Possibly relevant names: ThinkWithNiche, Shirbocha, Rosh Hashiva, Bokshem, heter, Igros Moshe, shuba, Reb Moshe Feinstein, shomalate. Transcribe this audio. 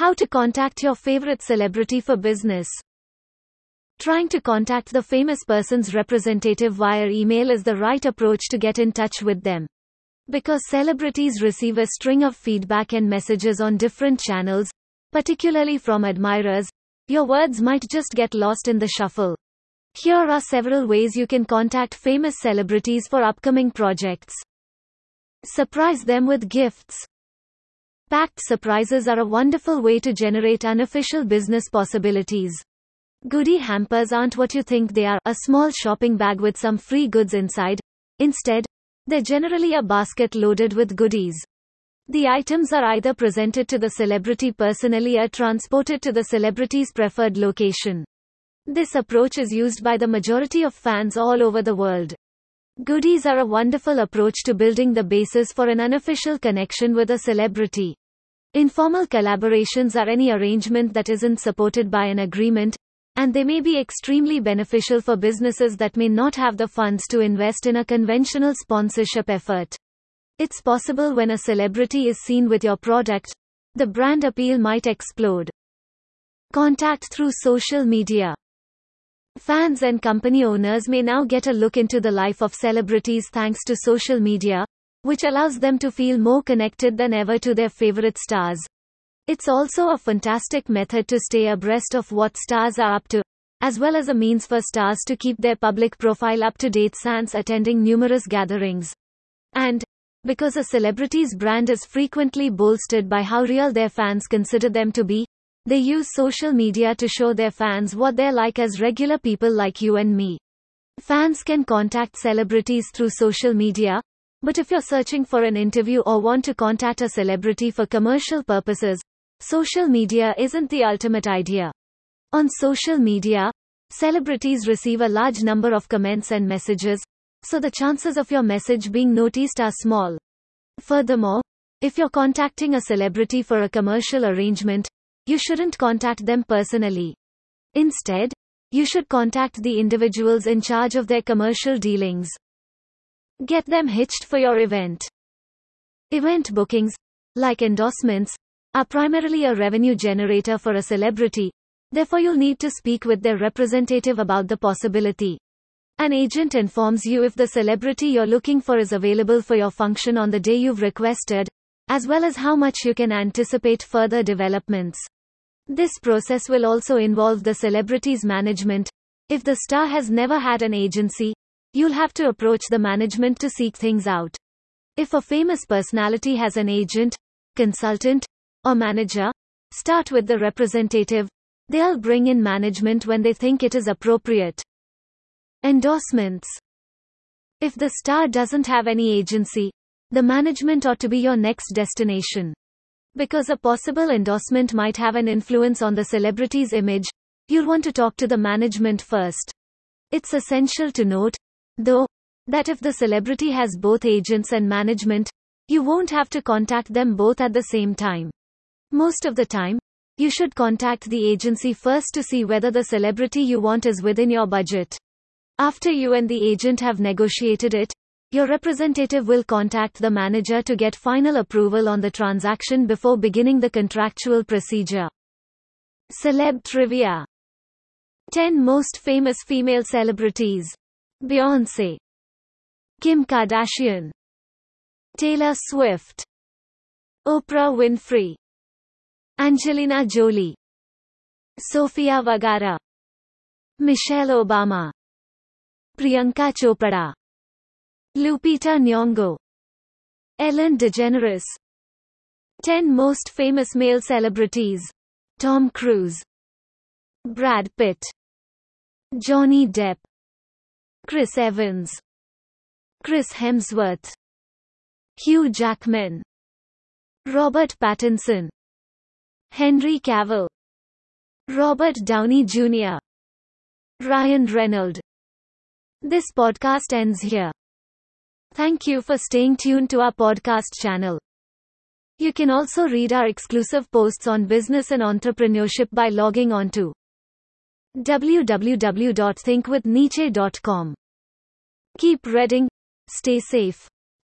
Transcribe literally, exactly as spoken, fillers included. How to contact your favorite celebrity for business. Trying to contact the famous person's representative via email is the right approach to get in touch with them. Because celebrities receive a string of feedback and messages on different channels, particularly from admirers, your words might just get lost in the shuffle. Here are several ways you can contact famous celebrities for upcoming projects. Surprise them with gifts. Packed surprises are a wonderful way to generate unofficial business possibilities. Goodie hampers aren't what you think they are, a small shopping bag with some free goods inside. Instead, they're generally a basket loaded with goodies. The items are either presented to the celebrity personally or transported to the celebrity's preferred location. This approach is used by the majority of fans all over the world. Goodies are a wonderful approach to building the basis for an unofficial connection with a celebrity. Informal collaborations are any arrangement that isn't supported by an agreement, and they may be extremely beneficial for businesses that may not have the funds to invest in a conventional sponsorship effort. It's possible when a celebrity is seen with your product, the brand appeal might explode. Contact through social media. Fans and company owners may now get a look into the life of celebrities thanks to social media, which allows them to feel more connected than ever to their favorite stars. It's also a fantastic method to stay abreast of what stars are up to, as well as a means for stars to keep their public profile up to date sans attending numerous gatherings. And, because a celebrity's brand is frequently bolstered by how real their fans consider them to be, they use social media to show their fans what they're like as regular people like you and me. Fans can contact celebrities through social media, but if you're searching for an interview or want to contact a celebrity for commercial purposes, social media isn't the ultimate idea. On social media, celebrities receive a large number of comments and messages, so the chances of your message being noticed are small. Furthermore, if you're contacting a celebrity for a commercial arrangement, you shouldn't contact them personally. Instead, you should contact the individuals in charge of their commercial dealings. Get them hitched for your event. Event bookings, like endorsements, are primarily a revenue generator for a celebrity, therefore you'll need to speak with their representative about the possibility. An agent informs you if the celebrity you're looking for is available for your function on the day you've requested, as well as how much you can anticipate further developments. This process will also involve the celebrity's management. If the star has never had an agency, you'll have to approach the management to seek things out. If a famous personality has an agent, consultant, or manager, start with the representative. They'll bring in management when they think it is appropriate. Endorsements. If the star doesn't have any agency, the management ought to be your next destination. Because a possible endorsement might have an influence on the celebrity's image, you'll want to talk to the management first. It's essential to note, though, that if the celebrity has both agents and management, you won't have to contact them both at the same time. Most of the time, you should contact the agency first to see whether the celebrity you want is within your budget. After you and the agent have negotiated it, your representative will contact the manager to get final approval on the transaction before beginning the contractual procedure. Celeb trivia. ten most famous female celebrities. Beyoncé, Kim Kardashian, Taylor Swift, Oprah Winfrey, Angelina Jolie, Sofia Vergara, Michelle Obama, Priyanka Chopra, Lupita Nyong'o, Ellen DeGeneres. ten most famous male celebrities. Tom Cruise, Brad Pitt, Johnny Depp, Chris Evans, Chris Hemsworth, Hugh Jackman, Robert Pattinson, Henry Cavill, Robert Downey Junior, Ryan Reynolds. This podcast ends here. Thank you for staying tuned to our podcast channel. You can also read our exclusive posts on business and entrepreneurship by logging on to w w w dot think with niche dot com. Keep reading, stay safe.